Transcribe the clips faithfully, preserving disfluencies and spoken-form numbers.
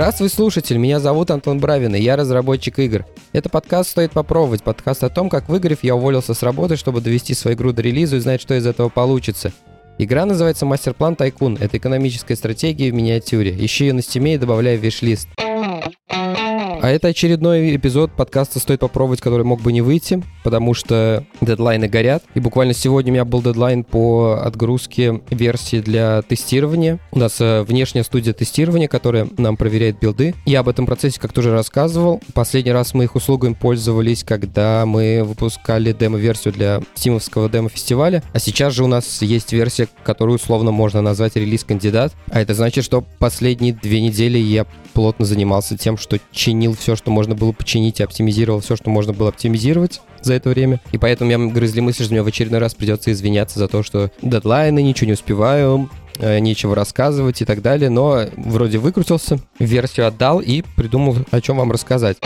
Здравствуй, слушатель! Меня зовут Антон Бравин, и я разработчик игр. Это подкаст «Стоит попробовать», подкаст о том, как, выиграв, я уволился с работы, чтобы довести свою игру до релиза и знать, что из этого получится. Игра называется Masterplan Tycoon. Это экономическая стратегия в миниатюре. Ищи ее на Steam и добавляй в виш-лист. А это очередной эпизод подкаста «Стоит попробовать», который мог бы не выйти, потому что дедлайны горят. И буквально сегодня у меня был дедлайн по отгрузке версии для тестирования. У нас внешняя студия тестирования, которая нам проверяет билды. Я об этом процессе как-то уже рассказывал. Последний раз мы их услугами пользовались, когда мы выпускали демо-версию для Симовского демо-фестиваля. А сейчас же у нас есть версия, которую условно можно назвать релиз-кандидат. А это значит, что последние две недели я плотно занимался тем, что чинил все, что можно было починить, и оптимизировал все, что можно было оптимизировать за это время. И поэтому я грызли мысли, что мне в очередной раз придется извиняться за то, что дедлайны, ничего не успеваю, нечего рассказывать и так далее. Но вроде выкрутился, версию отдал и придумал, о чем вам рассказать.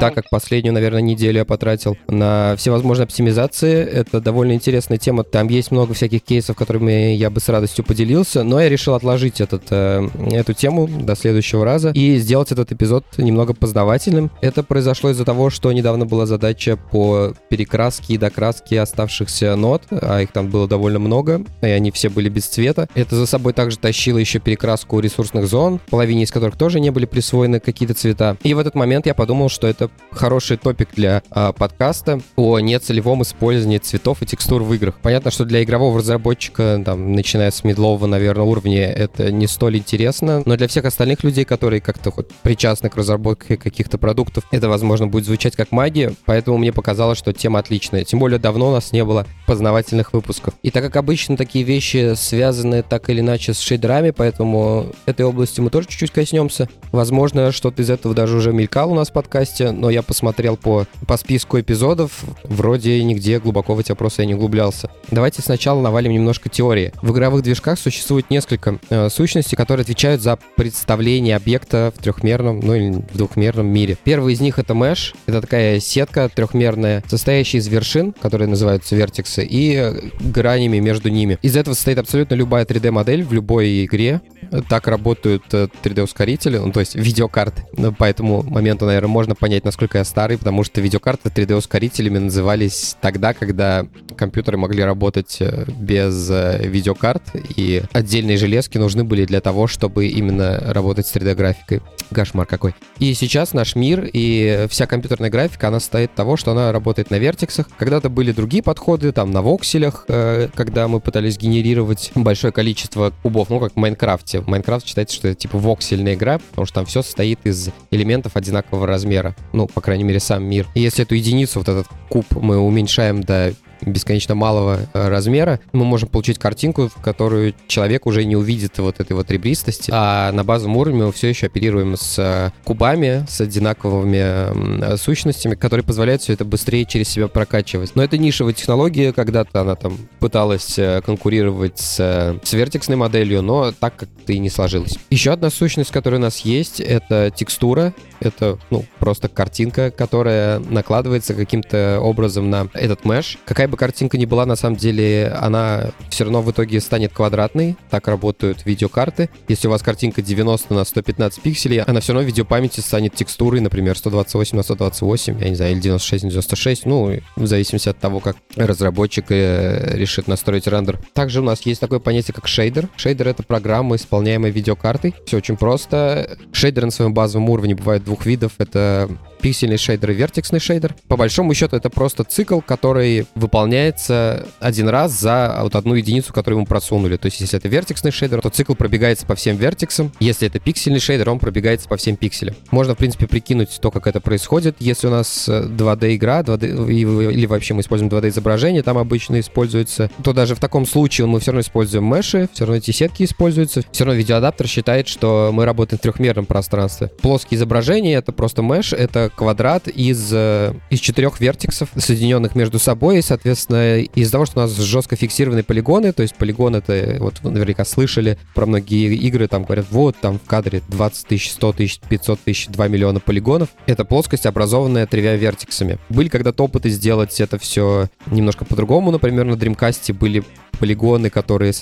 Так как последнюю, наверное, неделю я потратил на всевозможные оптимизации, это довольно интересная тема. Там есть много всяких кейсов, которыми я бы с радостью поделился, но я решил отложить этот, э, эту тему до следующего раза и сделать этот эпизод немного познавательным. Это произошло из-за того, что недавно была задача по перекраске и докраске оставшихся нот, а их там было довольно много, и они все были без цвета. Это за собой также тащило еще перекраску ресурсных зон, половине из которых тоже не были присвоены какие-то цвета. И в этот момент я подумал, что это хороший топик для а, подкаста о нецелевом использовании цветов и текстур в играх. Понятно, что для игрового разработчика, там, начиная с медлового, наверное, уровня, это не столь интересно, но для всех остальных людей, которые как-то хоть причастны к разработке каких-то продуктов, это, возможно, будет звучать как магия, поэтому мне показалось, что тема отличная. Тем более, давно у нас не было познавательных выпусков. И так как обычно такие вещи связаны так или иначе с шейдерами, поэтому этой области мы тоже чуть-чуть коснемся. Возможно, что-то из этого даже уже мелькало у нас в подкасте, но я посмотрел по, по списку эпизодов, вроде нигде глубоко в эти вопросы я не углублялся. Давайте сначала навалим немножко теории. В игровых движках существует несколько э, сущностей, которые отвечают за представление объекта в трехмерном, ну или в двухмерном мире. Первый из них — это Mesh, это такая сетка трехмерная, состоящая из вершин, которые называются вертексы, и гранями между ними. Из этого состоит абсолютно любая три дэ-модель в любой игре. Так работают три дэ-ускорители, ну то есть видеокарты. По этому моменту, наверное, можно понять, насколько я старый, потому что видеокарты три дэ-ускорителями назывались тогда, когда компьютеры могли работать без видеокарт, и отдельные железки нужны были для того, чтобы именно работать с три дэ-графикой. Кошмар какой. И сейчас наш мир и вся компьютерная графика, она состоит того, что она работает на вертексах. Когда-то были другие подходы, там на вокселях, когда мы пытались генерировать большое количество кубов, ну как в Майнкрафте. В Майнкрафте считается, что это типа воксельная игра, потому что там все состоит из элементов одинакового размера. Ну, по крайней мере, сам мир. И если эту единицу, вот этот куб, мы уменьшаем до бесконечно малого размера, мы можем получить картинку, в которую человек уже не увидит вот этой вот ребристости. А на базовом уровне мы все еще оперируем с кубами, с одинаковыми сущностями, которые позволяют все это быстрее через себя прокачивать. Но это нишевая технология, когда-то она там пыталась конкурировать с, с вертексной моделью, но так как-то и не сложилось. Еще одна сущность, которая у нас есть, это текстура. Это, ну, просто картинка, которая накладывается каким-то образом на этот меш. Какая бы картинка ни была, на самом деле она все равно в итоге станет квадратной. Так работают видеокарты. Если у вас картинка девяносто на сто пятнадцать пикселей, она все равно в видеопамяти станет текстурой, например, сто двадцать восемь на сто двадцать восемь, я не знаю, или девяносто шесть на девяносто шесть, ну, в зависимости от того, как разработчик решит настроить рендер. Также у нас есть такое понятие, как шейдер. Шейдер — это программа, исполняемая видеокартой. Все очень просто. Шейдеры на своем базовом уровне бывают двух видов. Это пиксельный шейдер и вертексный шейдер. По большому счету это просто цикл, который выполняется один раз за вот одну единицу, которую ему просунули. То есть если это вертексный шейдер, то цикл пробегается по всем вертексам. Если это пиксельный шейдер, он пробегается по всем пикселям. Можно, в принципе, прикинуть то, как это происходит. Если у нас два дэ-игра, два дэ, или вообще мы используем два дэ-изображение, там обычно используется, то даже в таком случае мы все равно используем меши, все равно эти сетки используются, все равно видеоадаптер считает, что мы работаем в трехмерном пространстве. Плоские изображения — это просто меш, это квадрат из, из четырех вертексов, соединенных между собой, и, соответственно, из-за того, что у нас жестко фиксированы полигоны, то есть полигон — это, вот вы наверняка слышали про многие игры, там говорят, вот, там в кадре двадцать тысяч, сто тысяч, пятьсот тысяч, два миллиона полигонов. Это плоскость, образованная тремя вертексами. Были когда-то опыты сделать это все немножко по-другому, например, на Dreamcast были полигоны, которые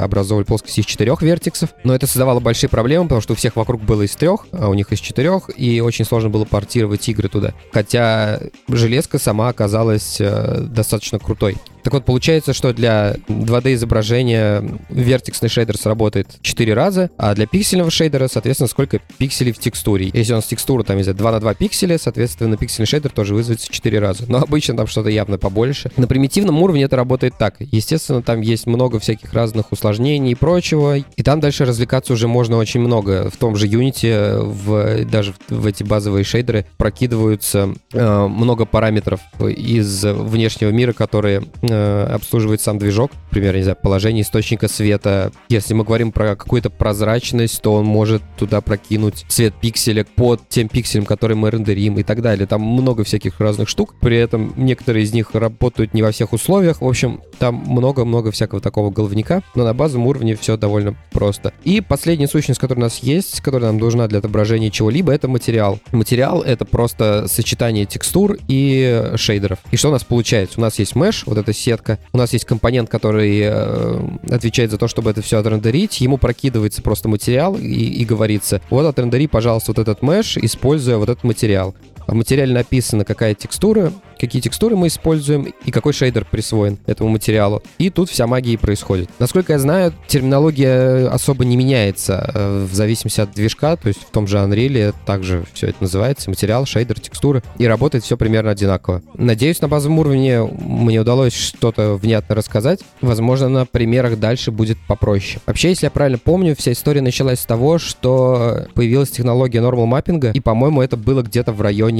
образовывали плоскость из четырех вертексов. Но это создавало большие проблемы, потому что у всех вокруг было из трех, а у них из четырех, и очень сложно было портировать игры туда. Хотя железка сама оказалась достаточно крутой. Так вот, получается, что для два дэ-изображения вертексный шейдер сработает четыре раза, а для пиксельного шейдера, соответственно, сколько пикселей в текстуре. Если у нас текстура, там, не знаю, два на два пикселя, соответственно, пиксельный шейдер тоже вызовется четыре раза. Но обычно там что-то явно побольше. На примитивном уровне это работает так. Естественно, там есть много всяких разных усложнений и прочего, и там дальше развлекаться уже можно очень много. В том же Unity, в, даже в эти базовые шейдеры прокидываются э, много параметров из внешнего мира, которые... обслуживает сам движок. Например, не знаю, положение источника света. Если мы говорим про какую-то прозрачность, то он может туда прокинуть цвет пикселя под тем пикселем, который мы рендерим, и так далее. Там много всяких разных штук. При этом некоторые из них работают не во всех условиях. В общем, там много-много всякого такого головняка. Но на базовом уровне все довольно просто. И последняя сущность, которая у нас есть, которая нам нужна для отображения чего-либо, это материал. Материал — это просто сочетание текстур и шейдеров. И что у нас получается? У нас есть Mesh, вот это сетка. У нас есть компонент, который э, отвечает за то, чтобы это все отрендерить. Ему прокидывается просто материал и, и говорится: вот отрендери, пожалуйста, вот этот меш, используя вот этот материал. В материале написано, какая текстура, какие текстуры мы используем и какой шейдер присвоен этому материалу. И тут вся магия и происходит. Насколько я знаю, терминология особо не меняется в зависимости от движка, то есть в том же Unreale также все это называется: материал, шейдер, текстуры. И работает все примерно одинаково. Надеюсь, на базовом уровне мне удалось что-то внятно рассказать. Возможно, на примерах дальше будет попроще. Вообще, если я правильно помню, вся история началась с того, что появилась технология нормал-маппинга, и, по-моему, это было где-то в районе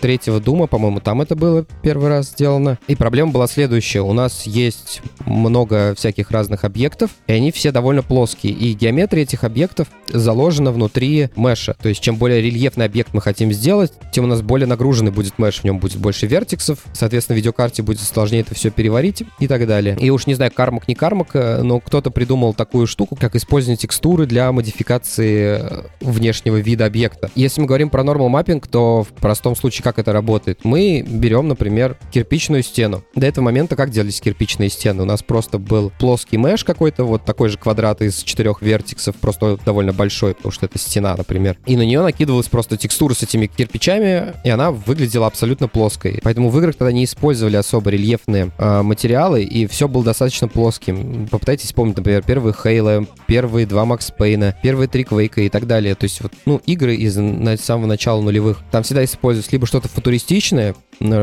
третьего Дума, по-моему, там это было первый раз сделано. И проблема была следующая. У нас есть много всяких разных объектов, и они все довольно плоские. И геометрия этих объектов заложена внутри меша. То есть, чем более рельефный объект мы хотим сделать, тем у нас более нагруженный будет меш. В нем будет больше вертексов. Соответственно, в видеокарте будет сложнее это все переварить и так далее. И уж не знаю, кармак не кармак, но кто-то придумал такую штуку, как использование текстуры для модификации внешнего вида объекта. Если мы говорим про normal mapping, то в простом случае как это работает? Мы берем, например, кирпичную стену. До этого момента как делались кирпичные стены? У нас просто был плоский меш какой-то, вот такой же квадрат из четырех вертексов, просто довольно большой, потому что это стена, например. И на нее накидывалась просто текстура с этими кирпичами, и она выглядела абсолютно плоской. Поэтому в играх тогда не использовали особо рельефные э, материалы, и все было достаточно плоским. Попытайтесь вспомнить, например, первые Halo, первые два Макс Пейна, первые три Quake и так далее. То есть вот, ну, игры из на, самого начала нулевых. Там всегда используется либо что-то футуристичное,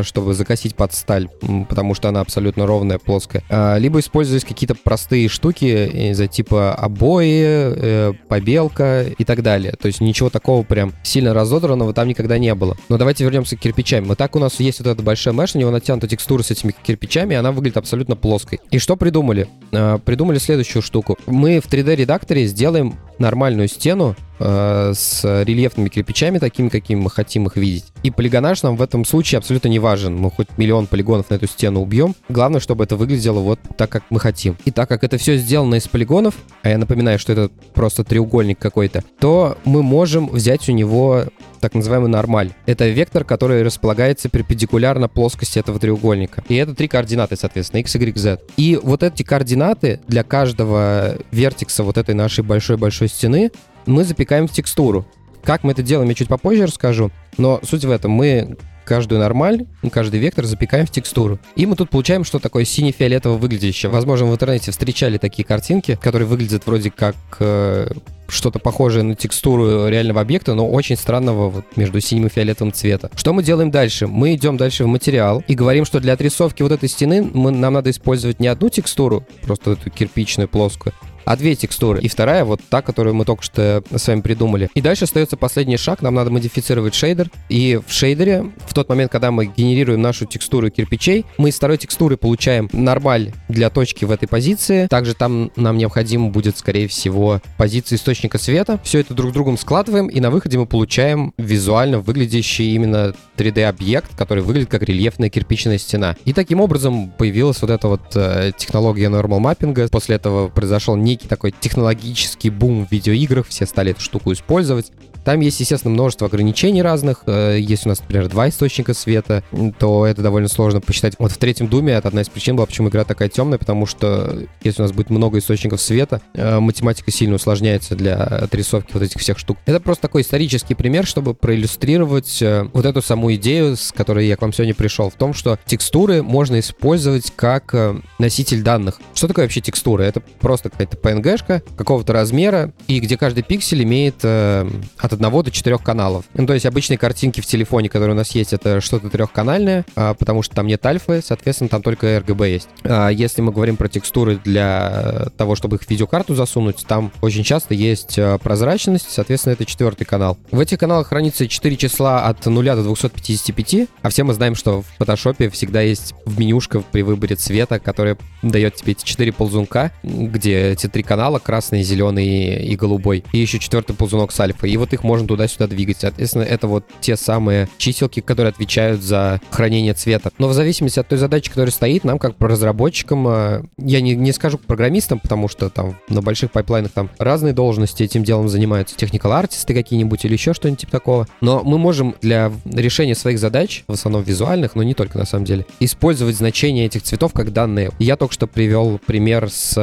чтобы закосить под сталь, потому что она абсолютно ровная, плоская. Либо использовались какие-то простые штуки, за типа обои, побелка и так далее. То есть ничего такого прям сильно разодранного там никогда не было. Но давайте вернемся к кирпичам. Вот так у нас есть вот этот большой меш, у него натянута текстура с этими кирпичами, и она выглядит абсолютно плоской. И что придумали? Придумали следующую штуку. Мы в три дэ-редакторе сделаем нормальную стену с рельефными кирпичами, такими, какими мы хотим их видеть. И полигонаж нам в этом случае абсолютно не важен. Мы хоть миллион полигонов на эту стену убьем. Главное, чтобы это выглядело вот так, как мы хотим. И так как это все сделано из полигонов, а я напоминаю, что это просто треугольник какой-то, то мы можем взять у него так называемый нормаль. Это вектор, который располагается перпендикулярно плоскости этого треугольника. И это три координаты, соответственно, x, y, z. И вот эти координаты для каждого вертекса вот этой нашей большой-большой стены мы запекаем в текстуру. Как мы это делаем, я чуть попозже расскажу, но суть в этом. Мы каждую нормаль, каждый вектор запекаем в текстуру. И мы тут получаем, что такое сине-фиолетово выглядящее. Возможно, в интернете встречали такие картинки, которые выглядят вроде как... Э- что-то похожее на текстуру реального объекта, но очень странного, вот, между синим и фиолетовым цвета. Что мы делаем дальше? Мы идем дальше в материал и говорим, что для отрисовки вот этой стены мы, нам надо использовать не одну текстуру, просто эту кирпичную плоскую, а две текстуры. И вторая, вот та, которую мы только что с вами придумали. И дальше остается последний шаг. Нам надо модифицировать шейдер. И в шейдере, в тот момент, когда мы генерируем нашу текстуру кирпичей, мы из второй текстуры получаем нормаль для точки в этой позиции. Также там нам необходимо будет, скорее всего, позиция источника света. Все это друг с другом складываем, и на выходе мы получаем визуально выглядящий именно три дэ-объект, который выглядит как рельефная кирпичная стена. И таким образом появилась вот эта вот э, технология нормал-маппинга. После этого произошел не некий такой технологический бум в видеоиграх, все стали эту штуку использовать. Там есть, естественно, множество ограничений разных. Есть у нас, например, два источника света, то это довольно сложно посчитать. Вот в третьем Думе это одна из причин была, почему игра такая темная, потому что если у нас будет много источников света, математика сильно усложняется для отрисовки вот этих всех штук. Это просто такой исторический пример, чтобы проиллюстрировать вот эту саму идею, с которой я к вам сегодня пришел, в том, что текстуры можно использовать как носитель данных. Что такое вообще текстура? Это просто какая-то пи эн джи-шка какого-то размера, и где каждый пиксель имеет от одного до четырех каналов. Ну, то есть обычные картинки в телефоне, которые у нас есть, это что-то трехканальное, а, потому что там нет альфы, соответственно, там только эр джи би есть. А если мы говорим про текстуры для того, чтобы их в видеокарту засунуть, там очень часто есть прозрачность, соответственно, это четвертый канал. В этих каналах хранится четыре числа от нуля до двухсот пятидесяти пяти, а все мы знаем, что в Photoshop всегда есть менюшка при выборе цвета, которая дает тебе эти четыре ползунка, где эти три канала — красный, зеленый и голубой, и еще четвертый ползунок с альфой. И вот их можно туда-сюда двигать. Соответственно, это вот те самые чиселки, которые отвечают за хранение цвета. Но в зависимости от той задачи, которая стоит, нам, как разработчикам, я не, не скажу программистам, потому что там на больших пайплайнах там разные должности этим делом занимаются, техникал-артисты какие-нибудь или еще что-нибудь типа такого. Но мы можем для решения своих задач, в основном визуальных, но не только на самом деле, использовать значения этих цветов как данные. Я только что привел пример с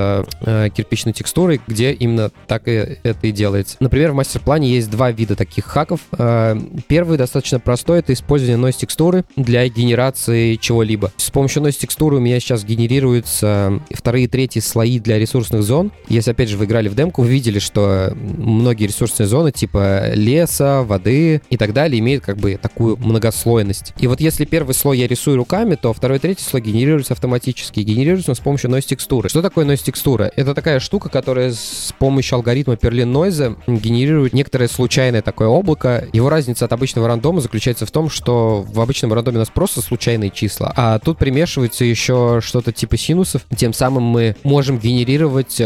э, кирпичной текстурой, где именно так и это и делается. Например, в мастер-плане есть два вида таких хаков. Первый достаточно простой — это использование noise-текстуры для генерации чего-либо. С помощью noise-текстуры у меня сейчас генерируются вторые и третьи слои для ресурсных зон. Если, опять же, вы играли в демку, вы видели, что многие ресурсные зоны типа леса, воды и так далее имеют как бы такую многослойность. И вот если первый слой я рисую руками, то второй и третий слой генерируются автоматически. Генерируются он с помощью noise-текстуры. Что такое noise-текстура? Это такая штука, которая с помощью алгоритма Perlin Noise генерирует некоторые случаи такое облако. Его разница от обычного рандома заключается в том, что в обычном рандоме у нас просто случайные числа, а тут примешивается еще что-то типа синусов, тем самым мы можем генерировать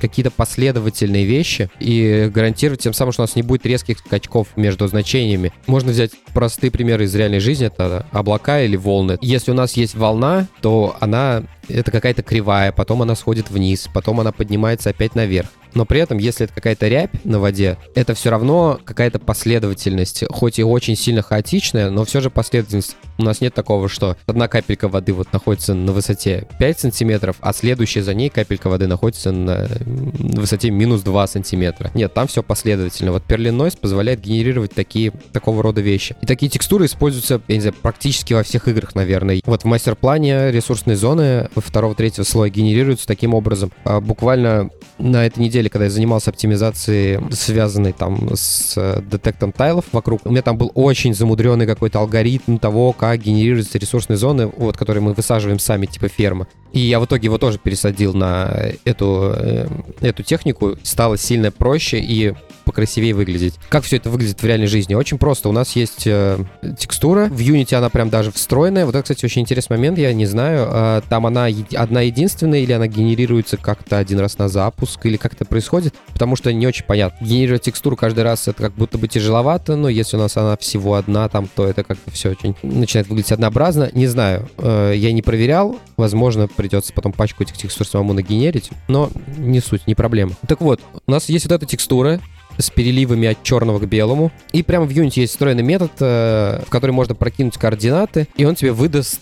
какие-то последовательные вещи и гарантировать тем самым, что у нас не будет резких скачков между значениями. Можно взять простые примеры из реальной жизни, это облака или волны. Если у нас есть волна, то она это какая-то кривая, потом она сходит вниз, потом она поднимается опять наверх. Но при этом, если это какая-то рябь на воде, это все равно какая-то последовательность, хоть и очень сильно хаотичная, но все же последовательность. У нас нет такого, что одна капелька воды вот находится на высоте пять сантиметров, а следующая за ней капелька воды находится на высоте минус два сантиметра. Нет, там все последовательно. Вот Perlin Noise позволяет генерировать такие, такого рода вещи. И такие текстуры используются, я не знаю, практически во всех играх, наверное. Вот в мастер-плане ресурсные зоны второго-третьего слоя генерируются таким образом. А буквально на этой неделе, когда я занимался оптимизацией, связанной там с детектом тайлов вокруг, у меня там был очень замудренный какой-то алгоритм того, как генерируются ресурсные зоны, вот, которые мы высаживаем сами, типа ферма. И я в итоге его тоже пересадил на эту, э, эту технику. Стало сильно проще и покрасивее выглядеть. Как все это выглядит в реальной жизни? Очень просто. У нас есть э, текстура. В Unity она прям даже встроенная. Вот это, кстати, очень интересный момент. Я не знаю, э, там она е- одна единственная или она генерируется как-то один раз на запуск или как это происходит, потому что не очень понятно. Генерировать текстуру каждый раз это как будто бы тяжеловато, но если у нас она всего одна там, то это как-то все очень начинает выглядеть однообразно. Не знаю. Э, я не проверял. Возможно, придется потом пачку этих текстур самому нагенерить, но не суть, не проблема. Так вот, у нас есть вот эта текстура с переливами от черного к белому, и прямо в Unity есть встроенный метод, в который можно прокинуть координаты, и он тебе выдаст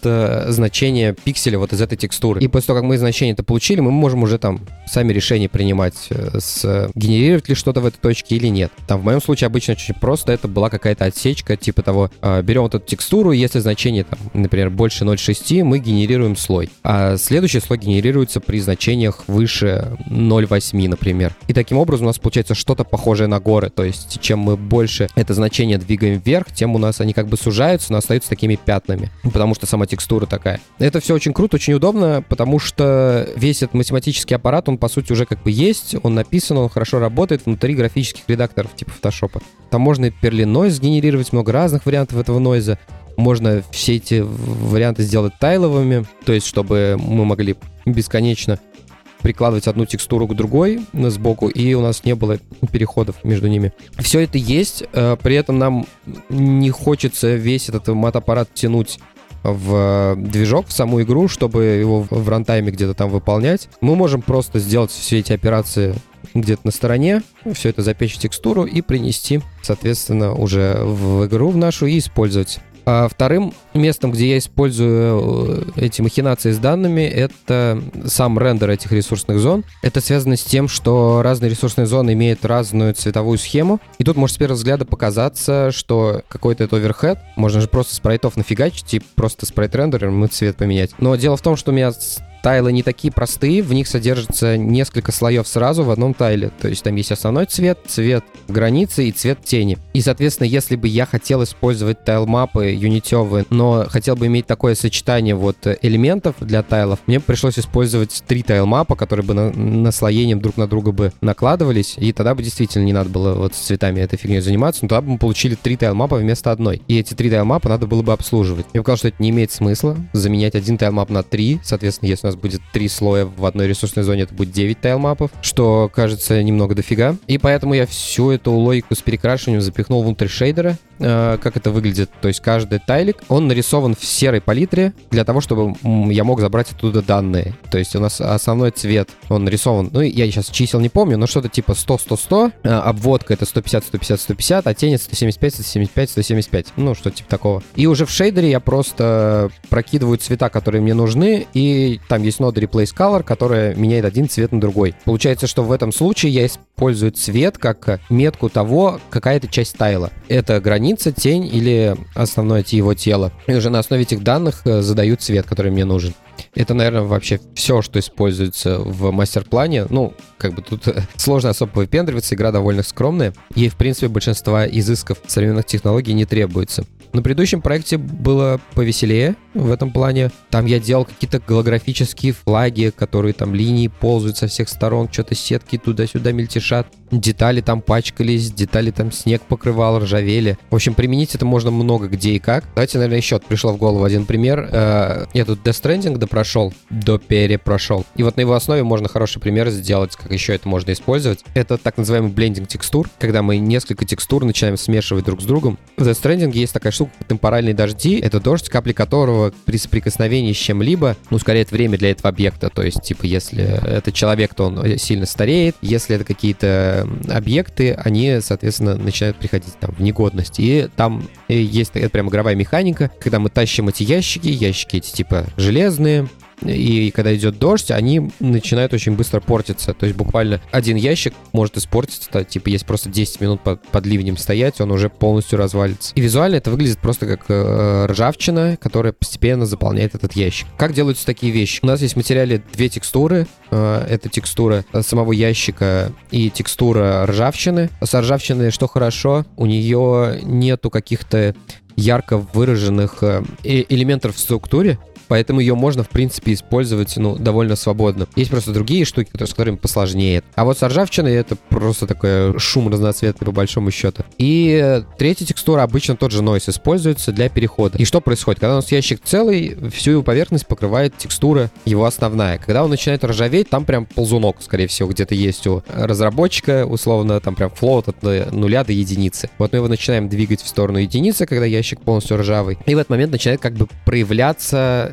значение пикселя вот из этой текстуры. И после того, как мы значение это получили, мы можем уже там сами решение принимать, с генерировать ли что-то в этой точке или нет. Там в моем случае обычно очень просто, это была какая-то отсечка, типа того, берем вот эту текстуру, если значение там, например, больше ноль целых шести десятых, мы генерируем слой. А следующий слой генерируется при значениях выше ноль целых восемь десятых, например. И таким образом у нас получается что-то похожее на горы. То есть, чем мы больше это значение двигаем вверх, тем у нас они как бы сужаются, но остаются такими пятнами, потому что сама текстура такая. Это все очень круто, очень удобно, потому что весь этот математический аппарат, он по сути уже как бы есть, он написан, он хорошо работает внутри графических редакторов типа Photoshop. Там можно и Perlin Noise сгенерировать, много разных вариантов этого нойза. Можно все эти варианты сделать тайловыми, то есть, чтобы мы могли бесконечно прикладывать одну текстуру к другой сбоку, и у нас не было переходов между ними. Все это есть, при этом нам не хочется весь этот мат-аппарат тянуть в движок, в саму игру, чтобы его в рантайме где-то там выполнять. Мы можем просто сделать все эти операции где-то на стороне, все это запечь в текстуру и принести, соответственно, уже в игру в нашу и использовать. А вторым местом, где я использую эти махинации с данными, это сам рендер этих ресурсных зон. Это связано с тем, что разные ресурсные зоны имеют разную цветовую схему. И тут может с первого взгляда показаться, что какой-то это оверхед. Можно же просто спрайтов нафигачить и просто спрайт-рендером и цвет поменять. Но дело в том, что у меня... тайлы не такие простые, в них содержится несколько слоев сразу в одном тайле. То есть там есть основной цвет, цвет границы и цвет тени. И, соответственно, если бы я хотел использовать тайлмапы юнитевые, но хотел бы иметь такое сочетание вот элементов для тайлов, мне бы пришлось использовать три тайлмапа, которые бы на- наслоением друг на друга бы накладывались, и тогда бы действительно не надо было вот с цветами этой фигней заниматься, но тогда бы мы получили три тайлмапа вместо одной. И эти три тайлмапа надо было бы обслуживать. Мне показалось, что это не имеет смысла, заменять один тайлмап на три, соответственно, если у нас будет три слоя в одной ресурсной зоне, это будет девять тайлмапов, что кажется немного дофига. И поэтому я всю эту логику с перекрашиванием запихнул внутрь шейдера. Э, как это выглядит? То есть каждый тайлик, он нарисован в серой палитре для того, чтобы я мог забрать оттуда данные. То есть у нас основной цвет, он нарисован, ну я сейчас чисел не помню, но что-то типа сто сто сто, э, обводка это сто пятьдесят сто пятьдесят сто пятьдесят, а тени сто семьдесят пять сто семьдесят пять сто семьдесят пять, ну что-то типа такого. И уже в шейдере я просто прокидываю цвета, которые мне нужны, и там есть нода Replace Color, которая меняет один цвет на другой. Получается, что в этом случае я использую цвет как метку того, какая это часть тайла. Это граница, тень или основное его тело. И уже на основе этих данных задаю цвет, который мне нужен. Это, наверное, вообще все, что используется в мастер-плане. Ну, как бы тут сложно особо выпендриваться, игра довольно скромная. Ей, в принципе, большинства изысков современных технологий не требуется. На предыдущем проекте было повеселее в этом плане. Там я делал какие-то голографические флаги, которые там линии ползают со всех сторон, что-то сетки туда-сюда мельтешат. Детали там пачкались, детали там снег покрывал, ржавели. В общем, применить это можно много где и как. Давайте, наверное, еще пришел в голову один пример. Я тут Death Stranding допрошел, доперепрошел. И вот на его основе можно хороший пример сделать, как еще это можно использовать. Это так называемый blending текстур, когда мы несколько текстур начинаем смешивать друг с другом. В Death Stranding есть такая штука, темпоральные дожди. Это дождь, капли которого при соприкосновении с чем-либо ускоряет время для этого объекта. То есть, типа, если это человек, то он сильно стареет. Если это какие-то объекты, они, соответственно, начинают приходить там в негодность. И там есть это прям игровая механика, когда мы тащим эти ящики, ящики эти типа железные, и когда идет дождь, они начинают очень быстро портиться. То есть буквально один ящик может испортиться, типа если просто десять минут под, под ливнем стоять, он уже полностью развалится. И визуально это выглядит просто как э, ржавчина, которая постепенно заполняет этот ящик. Как делаются такие вещи? У нас есть в материале две текстуры. Э, это текстура самого ящика и текстура ржавчины. С ржавчиной что хорошо? У нее нету каких-то ярко выраженных э, элементов в структуре, поэтому ее можно, в принципе, использовать, ну, довольно свободно. Есть просто другие штуки, которые, с которыми посложнее. А вот с ржавчиной это просто такой шум разноцветный, по большому счету. И третья текстура, обычно тот же noise используется для перехода. И что происходит? Когда у нас ящик целый, всю его поверхность покрывает текстура его основная. Когда он начинает ржаветь, там прям ползунок, скорее всего, где-то есть у разработчика, условно, там прям float от нуля до единицы. Вот мы его начинаем двигать в сторону единицы, когда ящик полностью ржавый. И в этот момент начинает как бы проявляться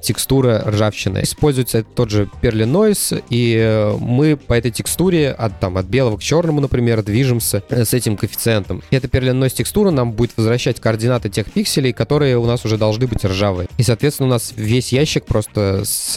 текстура ржавчины. Используется тот же Perlin Noise, и мы по этой текстуре от, там, от белого к черному, например, движемся с этим коэффициентом. И эта Perlin Noise текстура нам будет возвращать координаты тех пикселей, которые у нас уже должны быть ржавые. И, соответственно, у нас весь ящик просто с,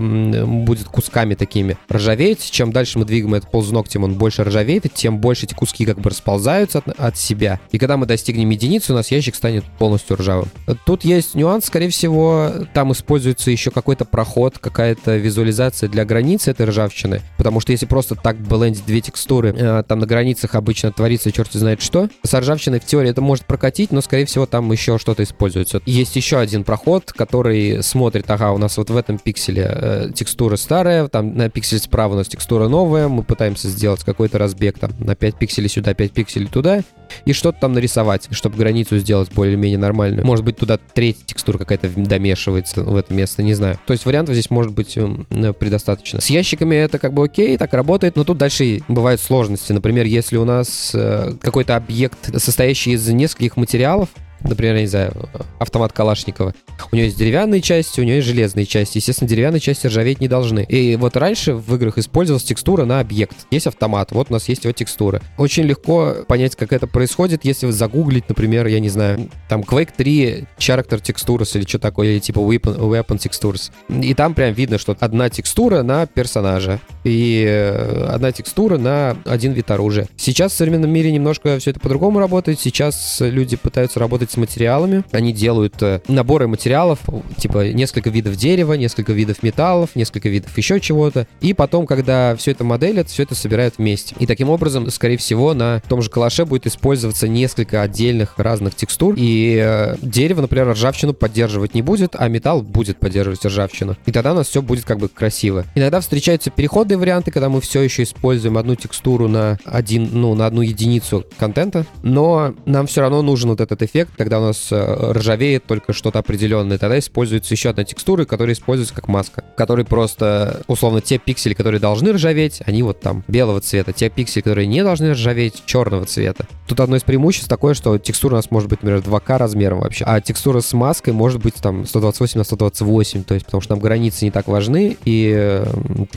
будет кусками такими ржаветь. Чем дальше мы двигаем этот ползунок, тем он больше ржавеет, и тем больше эти куски как бы расползаются от, от себя. И когда мы достигнем единицы, у нас ящик станет полностью ржавым. Тут есть нюанс, скорее всего, там используется Используется еще какой-то проход, какая-то визуализация для границ этой ржавчины. Потому что если просто так блендить две текстуры, э, там на границах обычно творится черти знает что. С ржавчиной в теории это может прокатить, но, скорее всего, там еще что-то используется. Есть еще один проход, который смотрит, ага, у нас вот в этом пикселе э, текстура старая, там на пиксель справа у нас текстура новая, мы пытаемся сделать какой-то разбег там на пять пикселей сюда, пять пикселей туда, и что-то там нарисовать, чтобы границу сделать более-менее нормальную. Может быть, туда третья текстура какая-то домешивается в это место, не знаю. То есть вариантов здесь может быть предостаточно. С ящиками это как бы окей, так работает, но тут дальше бывают сложности. Например, если у нас какой-то объект, состоящий из нескольких материалов, например, я не знаю, автомат Калашникова, У нее есть деревянные части, у нее есть железные части. Естественно, деревянные части ржаветь не должны. И вот раньше в играх использовалась текстура на объект. Есть автомат, вот у нас есть его текстура. Очень легко понять, как это происходит, если вы загуглить, например, я не знаю, там Quake три Character Textures или что такое, или типа Weapon, weapon Textures. И там прям видно, что одна текстура на персонажа и одна текстура на один вид оружия. Сейчас в современном мире немножко все это по-другому работает. Сейчас люди пытаются работать с материалами. Они делают наборы материалов, типа несколько видов дерева, несколько видов металлов, несколько видов еще чего-то. И потом, когда все это моделят, все это собирают вместе. И таким образом, скорее всего, на том же калаше будет использоваться несколько отдельных разных текстур. И дерево, например, ржавчину поддерживать не будет, а металл будет поддерживать ржавчину. И тогда у нас все будет как бы красиво. Иногда встречаются переходные варианты, когда мы все еще используем одну текстуру на один, ну, на одну единицу контента, но нам все равно нужен вот этот эффект, когда у нас ржавеет только что-то определенное. Тогда используется еще одна текстура, которая используется как маска, в которой просто, условно, те пиксели, которые должны ржаветь, они вот там белого цвета, те пиксели, которые не должны ржаветь, черного цвета. Тут одно из преимуществ такое, что текстура у нас может быть, например, два ка размером вообще, а текстура с маской может быть там сто двадцать восемь на сто двадцать восемь, то есть потому что нам границы не так важны, и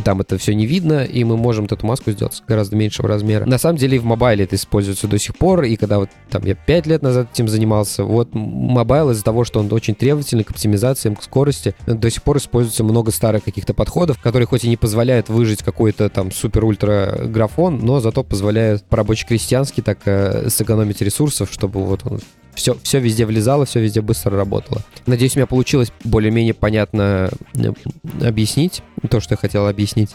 там это все не видно, и мы можем вот эту маску сделать гораздо меньшего размера. На самом деле и в мобайле это используется до сих пор, и когда вот там я пять лет назад этим занимался, вот мобайл из-за того, что он очень требовательный к оптимизациям, к скорости, до сих пор используется много старых каких-то подходов, которые хоть и не позволяют выжить какой-то там супер-ультра графон, но зато позволяют по-рабоче-крестьянски так э, сэкономить ресурсов, чтобы вот он все, все везде влезало, все везде быстро работало. Надеюсь, у меня получилось более-менее понятно объяснить то, что я хотел объяснить.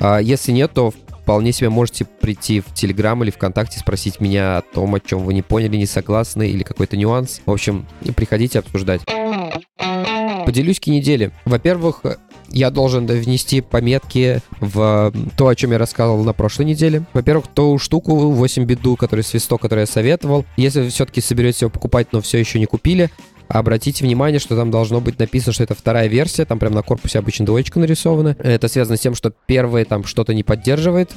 А если нет, то вполне себе можете прийти в Телеграм или ВКонтакте, спросить меня о том, о чем вы не поняли, не согласны или какой-то нюанс. В общем, приходите обсуждать. Поделюсь ки недели. Во-первых, я должен внести пометки в то, о чем я рассказывал на прошлой неделе. Во-первых, ту штуку восемь биду, который свисток, который я советовал. Если вы все-таки соберетесь его покупать, но все еще не купили, обратите внимание, что там должно быть написано, что это вторая версия. Там прям на корпусе обычно двоечка нарисована. Это связано с тем, что первая там что-то не поддерживает.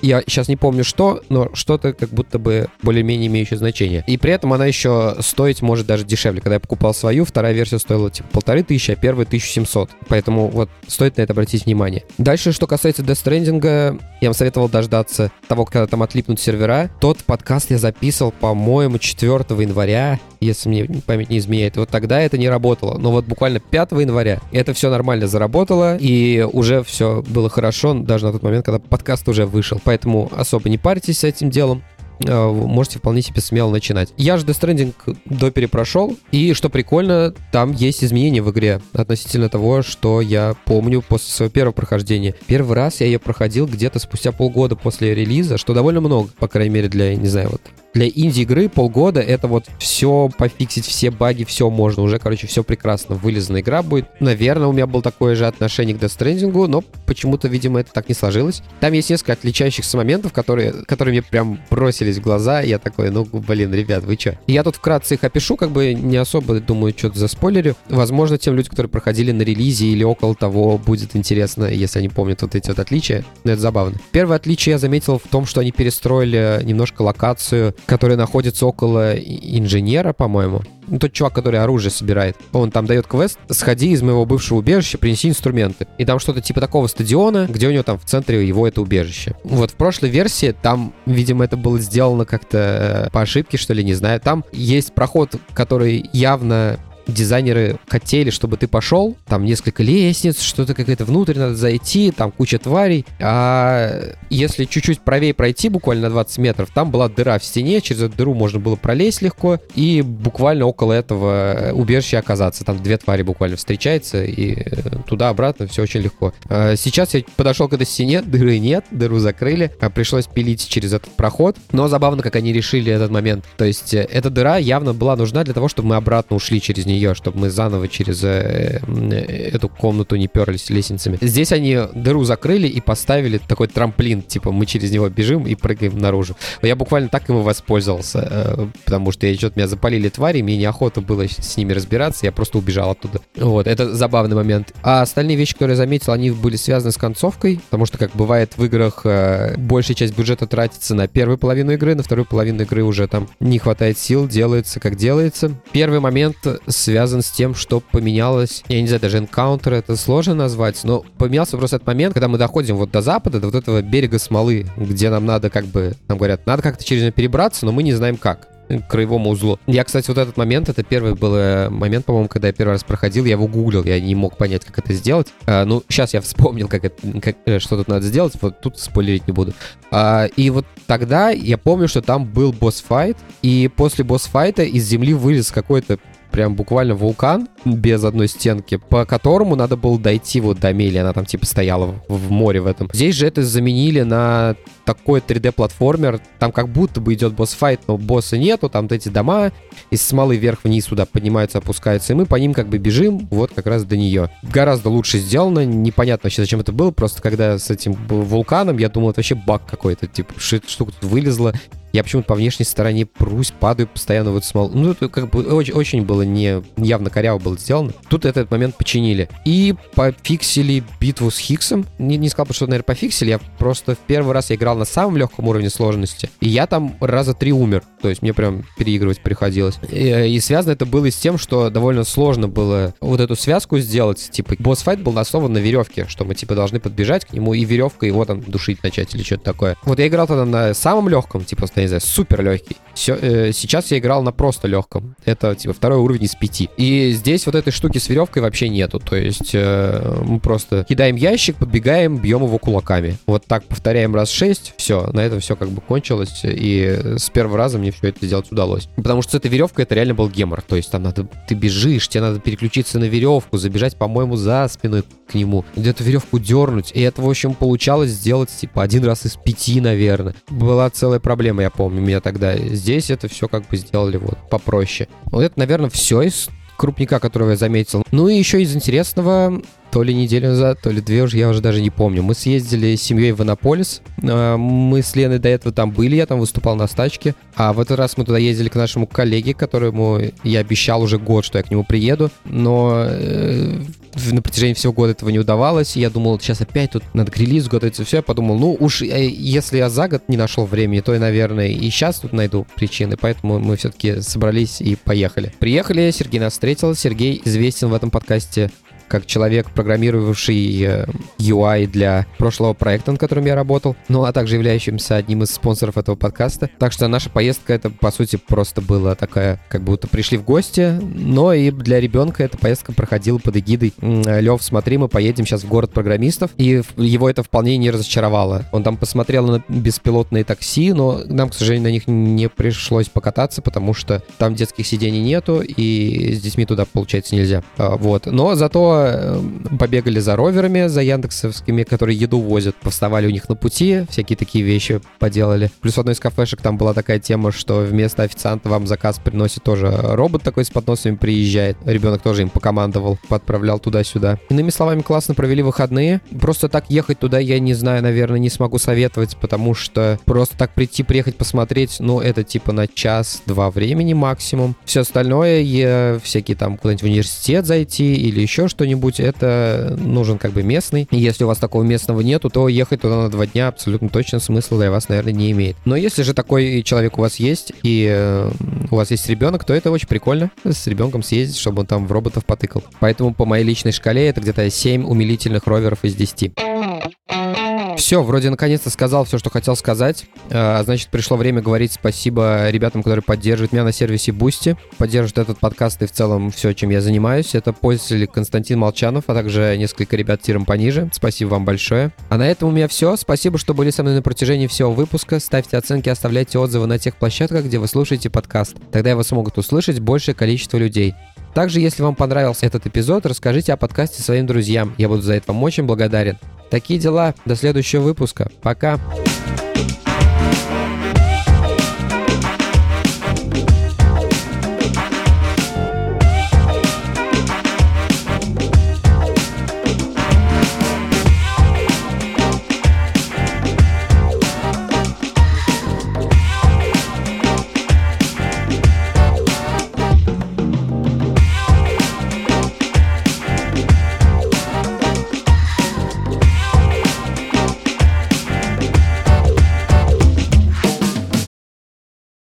Я сейчас не помню что, но что-то как будто бы более-менее имеющее значение. И при этом она еще стоить может даже дешевле. Когда я покупал свою, вторая версия стоила типа полторы тысячи, а первая тысяча семьсот. Поэтому вот стоит на это обратить внимание. Дальше, что касается Death Stranding, я вам советовал дождаться того, когда там отлипнут сервера. Тот подкаст я записывал, по-моему, четвёртого января, если мне память не изменяет. Вот тогда это не работало. Но вот буквально пятого января это все нормально заработало, и уже все было хорошо, даже на тот момент, когда подкаст уже вышел. Поэтому особо не парьтесь с этим делом. Можете вполне себе смело начинать. Я же Death Stranding до перепрошел, и что прикольно, там есть изменения в игре относительно того, что я помню после своего первого прохождения. Первый раз я ее проходил где-то спустя полгода после релиза, что довольно много, по крайней мере, для, не знаю, вот для инди-игры полгода это вот все пофиксить, все баги, все можно. Уже, короче, все прекрасно. Вылизанная игра будет. Наверное, у меня было такое же отношение к Death Stranding, но почему-то, видимо, это так не сложилось. Там есть несколько отличающихся моментов, которые, которые мне прям бросились в глаза. Я такой, ну, блин, ребят, вы че? И я тут вкратце их опишу, как бы не особо, думаю, что-то заспойлерю. Возможно, тем людям, которые проходили на релизе или около того, будет интересно, если они помнят вот эти вот отличия. Но это забавно. Первое отличие я заметил в том, что они перестроили немножко локацию, который находится около инженера, по-моему. Ну, тот чувак, который оружие собирает. Он там дает квест: сходи из моего бывшего убежища, принеси инструменты. И там что-то типа такого стадиона, где у него там в центре его это убежище. Вот в прошлой версии там, видимо, это было сделано как-то по ошибке, что ли, не знаю. Там есть проход, который явно дизайнеры хотели, чтобы ты пошел. Там несколько лестниц, что-то какое-то внутрь надо зайти, там куча тварей. А если чуть-чуть правее пройти, буквально на двадцать метров, там была дыра в стене, через эту дыру можно было пролезть легко и буквально около этого убежища оказаться. Там две твари буквально встречаются, и туда-обратно все очень легко. А сейчас я подошел к этой стене, дыры нет, дыру закрыли, а пришлось пилить через этот проход. Но забавно, как они решили этот момент. То есть эта дыра явно была нужна для того, чтобы мы обратно ушли через нее, чтобы мы заново через э, э, эту комнату не перлись лестницами. Здесь они дыру закрыли и поставили такой трамплин, типа мы через него бежим и прыгаем наружу. Я буквально так им и воспользовался, э, потому что я что-то меня запалили твари, мне неохота было с ними разбираться, я просто убежал оттуда. Вот, это забавный момент. А остальные вещи, которые я заметил, они были связаны с концовкой, потому что, как бывает в играх, э, большая часть бюджета тратится на первую половину игры, на вторую половину игры уже там не хватает сил, делается как делается. Первый момент с связан с тем, что поменялось, я не знаю, даже энкаунтер это сложно назвать, но поменялся просто этот момент, когда мы доходим вот до запада, до вот этого берега смолы, где нам надо как бы, нам говорят, надо как-то через него перебраться, но мы не знаем как. К краевому узлу. Я, кстати, вот этот момент, это первый был момент, по-моему, когда я первый раз проходил, я его гуглил, я не мог понять, как это сделать. А, ну, сейчас я вспомнил, как это, как, что тут надо сделать, вот тут спойлерить не буду. А, и вот тогда я помню, что там был босс-файт, и после босс-файта из земли вылез какой-то прям буквально вулкан без одной стенки, по которому надо было дойти вот до мели, она там типа стояла в море в этом. Здесь же это заменили на такой три дэ-платформер, там как будто бы идет босс-файт, но босса нету, там вот эти дома из смолы вверх-вниз сюда поднимаются, опускаются, и мы по ним как бы бежим вот как раз до нее. Гораздо лучше сделано, непонятно вообще зачем это было, просто когда с этим вулканом, я думал, это вообще баг какой-то, типа штука тут вылезла. Я почему-то по внешней стороне прусь, падаю постоянно в эту смолу. Ну, это как бы очень, очень было не... Явно коряво было сделано. Тут этот момент починили. И пофиксили битву с Хиггсом. Не, не сказал бы, что, наверное, пофиксили. Я просто в первый раз я играл на самом легком уровне сложности. И я там раза три умер. То есть мне прям переигрывать приходилось. И, и связано это было с тем, что довольно сложно было вот эту связку сделать. Типа босс-файт был основан на веревке, что мы типа должны подбежать к нему и веревкой его там душить начать или что-то такое. Вот я играл тогда на самом легком, типа я не знаю, супер легкий. Все, э, сейчас я играл на просто легком. Это типа второй уровень из пяти. И здесь вот этой штуки с веревкой вообще нету. То есть э, мы просто кидаем ящик, подбегаем, бьем его кулаками. Вот так повторяем раз шесть. Все, на этом все как бы кончилось. И с первого раза мне все это сделать удалось. Потому что с этой веревкой это реально был гемор. То есть там надо, ты бежишь, тебе надо переключиться на веревку, забежать, по-моему, за спину к нему, где-то веревку дернуть. И это, в общем, получалось сделать типа один раз из пяти, наверное. Была целая проблема, я помню, меня тогда. Здесь это все как бы сделали вот попроще. Вот это, наверное, все из крупняка, которого я заметил. Ну и еще из интересного, то ли неделю назад, то ли две уже, я уже даже не помню. Мы съездили с семьей в Иннополис. Мы с Леной до этого там были, я там выступал на стачке. А в этот раз мы туда ездили к нашему коллеге, которому я обещал уже год, что я к нему приеду. Но э, на протяжении всего года этого не удавалось. Я думал, сейчас опять тут надо к релизу готовиться. Все, я подумал, ну уж если я за год не нашел времени, то, и, наверное, и сейчас тут найду причины. Поэтому мы все-таки собрались и поехали. Приехали, Сергей нас встретил. Сергей известен в этом подкасте как человек, программировавший ю ай для прошлого проекта, над которым я работал, ну а также являющимся одним из спонсоров этого подкаста. Так что наша поездка, это, по сути, просто была такая, как будто пришли в гости, но и для ребенка эта поездка проходила под эгидой «Лев, смотри, мы поедем сейчас в город программистов», и его это вполне не разочаровало. Он там посмотрел на беспилотные такси, но нам, к сожалению, на них не пришлось покататься, потому что там детских сидений нету, и с детьми туда, получается, нельзя. Вот. Но зато побегали за роверами, за яндексовскими, которые еду возят, повставали у них на пути, всякие такие вещи поделали. Плюс в одной из кафешек там была такая тема, что вместо официанта вам заказ приносит тоже робот такой с подносами приезжает. Ребенок тоже им покомандовал, подправлял туда-сюда. Иными словами, классно провели выходные. Просто так ехать туда, я не знаю, наверное, не смогу советовать, потому что просто так прийти, приехать, посмотреть, ну, это типа на час-два времени максимум. Все остальное, я, всякие там куда-нибудь в университет зайти или еще что-нибудь, это нужен как бы местный. И если у вас такого местного нету, то ехать туда на два дня абсолютно точно смысла для вас, наверное, не имеет. Но если же такой человек у вас есть, и у вас есть ребенок, то это очень прикольно с ребенком съездить, чтобы он там в роботов потыкал. Поэтому по моей личной шкале это где-то семь умилительных роверов из десяти. Все, вроде наконец-то сказал все, что хотел сказать. А, значит, пришло время говорить спасибо ребятам, которые поддерживают меня на сервисе Boosty. Поддерживают этот подкаст и в целом все, чем я занимаюсь. Это пользователи Константин Молчанов, а также несколько ребят тиром пониже. Спасибо вам большое. А на этом у меня все. Спасибо, что были со мной на протяжении всего выпуска. Ставьте оценки, оставляйте отзывы на тех площадках, где вы слушаете подкаст. Тогда его смогут услышать большее количество людей. Также, если вам понравился этот эпизод, расскажите о подкасте своим друзьям. Я буду за это вам очень благодарен. Такие дела. До следующего выпуска. Пока.